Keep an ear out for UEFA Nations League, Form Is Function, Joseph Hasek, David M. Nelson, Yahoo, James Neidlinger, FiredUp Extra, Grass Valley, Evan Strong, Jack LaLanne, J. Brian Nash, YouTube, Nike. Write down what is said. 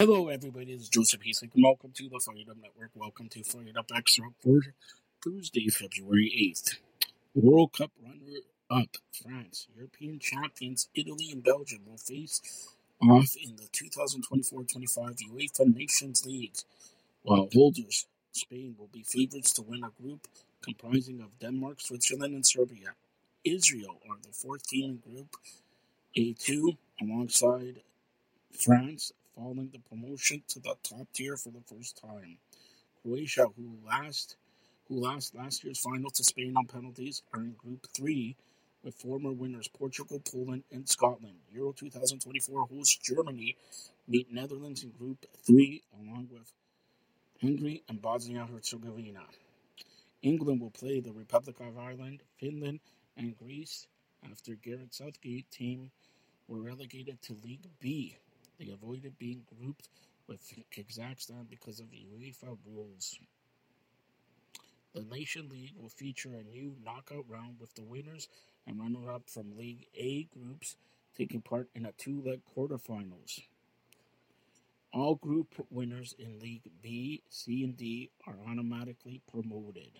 Hello everybody, this is Joseph Hasek, and welcome to the FiredUp Network. Welcome to FiredUp Extra for Thursday, February 8th. World Cup runner-up France, European champions Italy and Belgium will face off in the 2024-25 UEFA Nations League. While holders, Spain will be favorites to win a group comprising of Denmark, Switzerland, and Serbia. Israel are the fourth team in Group A2 alongside France, following the promotion to the top tier for the first time. Croatia, who lost last year's final to Spain on penalties, are in Group 3 with former winners Portugal, Poland, and Scotland. Euro 2024 hosts Germany meet Netherlands in Group 3 along with Hungary and Bosnia-Herzegovina. England will play the Republic of Ireland, Finland, and Greece after Gareth Southgate's team were relegated to League B. They avoided being grouped with Kazakhstan because of UEFA rules. The Nations League will feature a new knockout round with the winners and runner-up from League A groups taking part in a two-leg quarterfinals. All group winners in League B, C, and D are automatically promoted.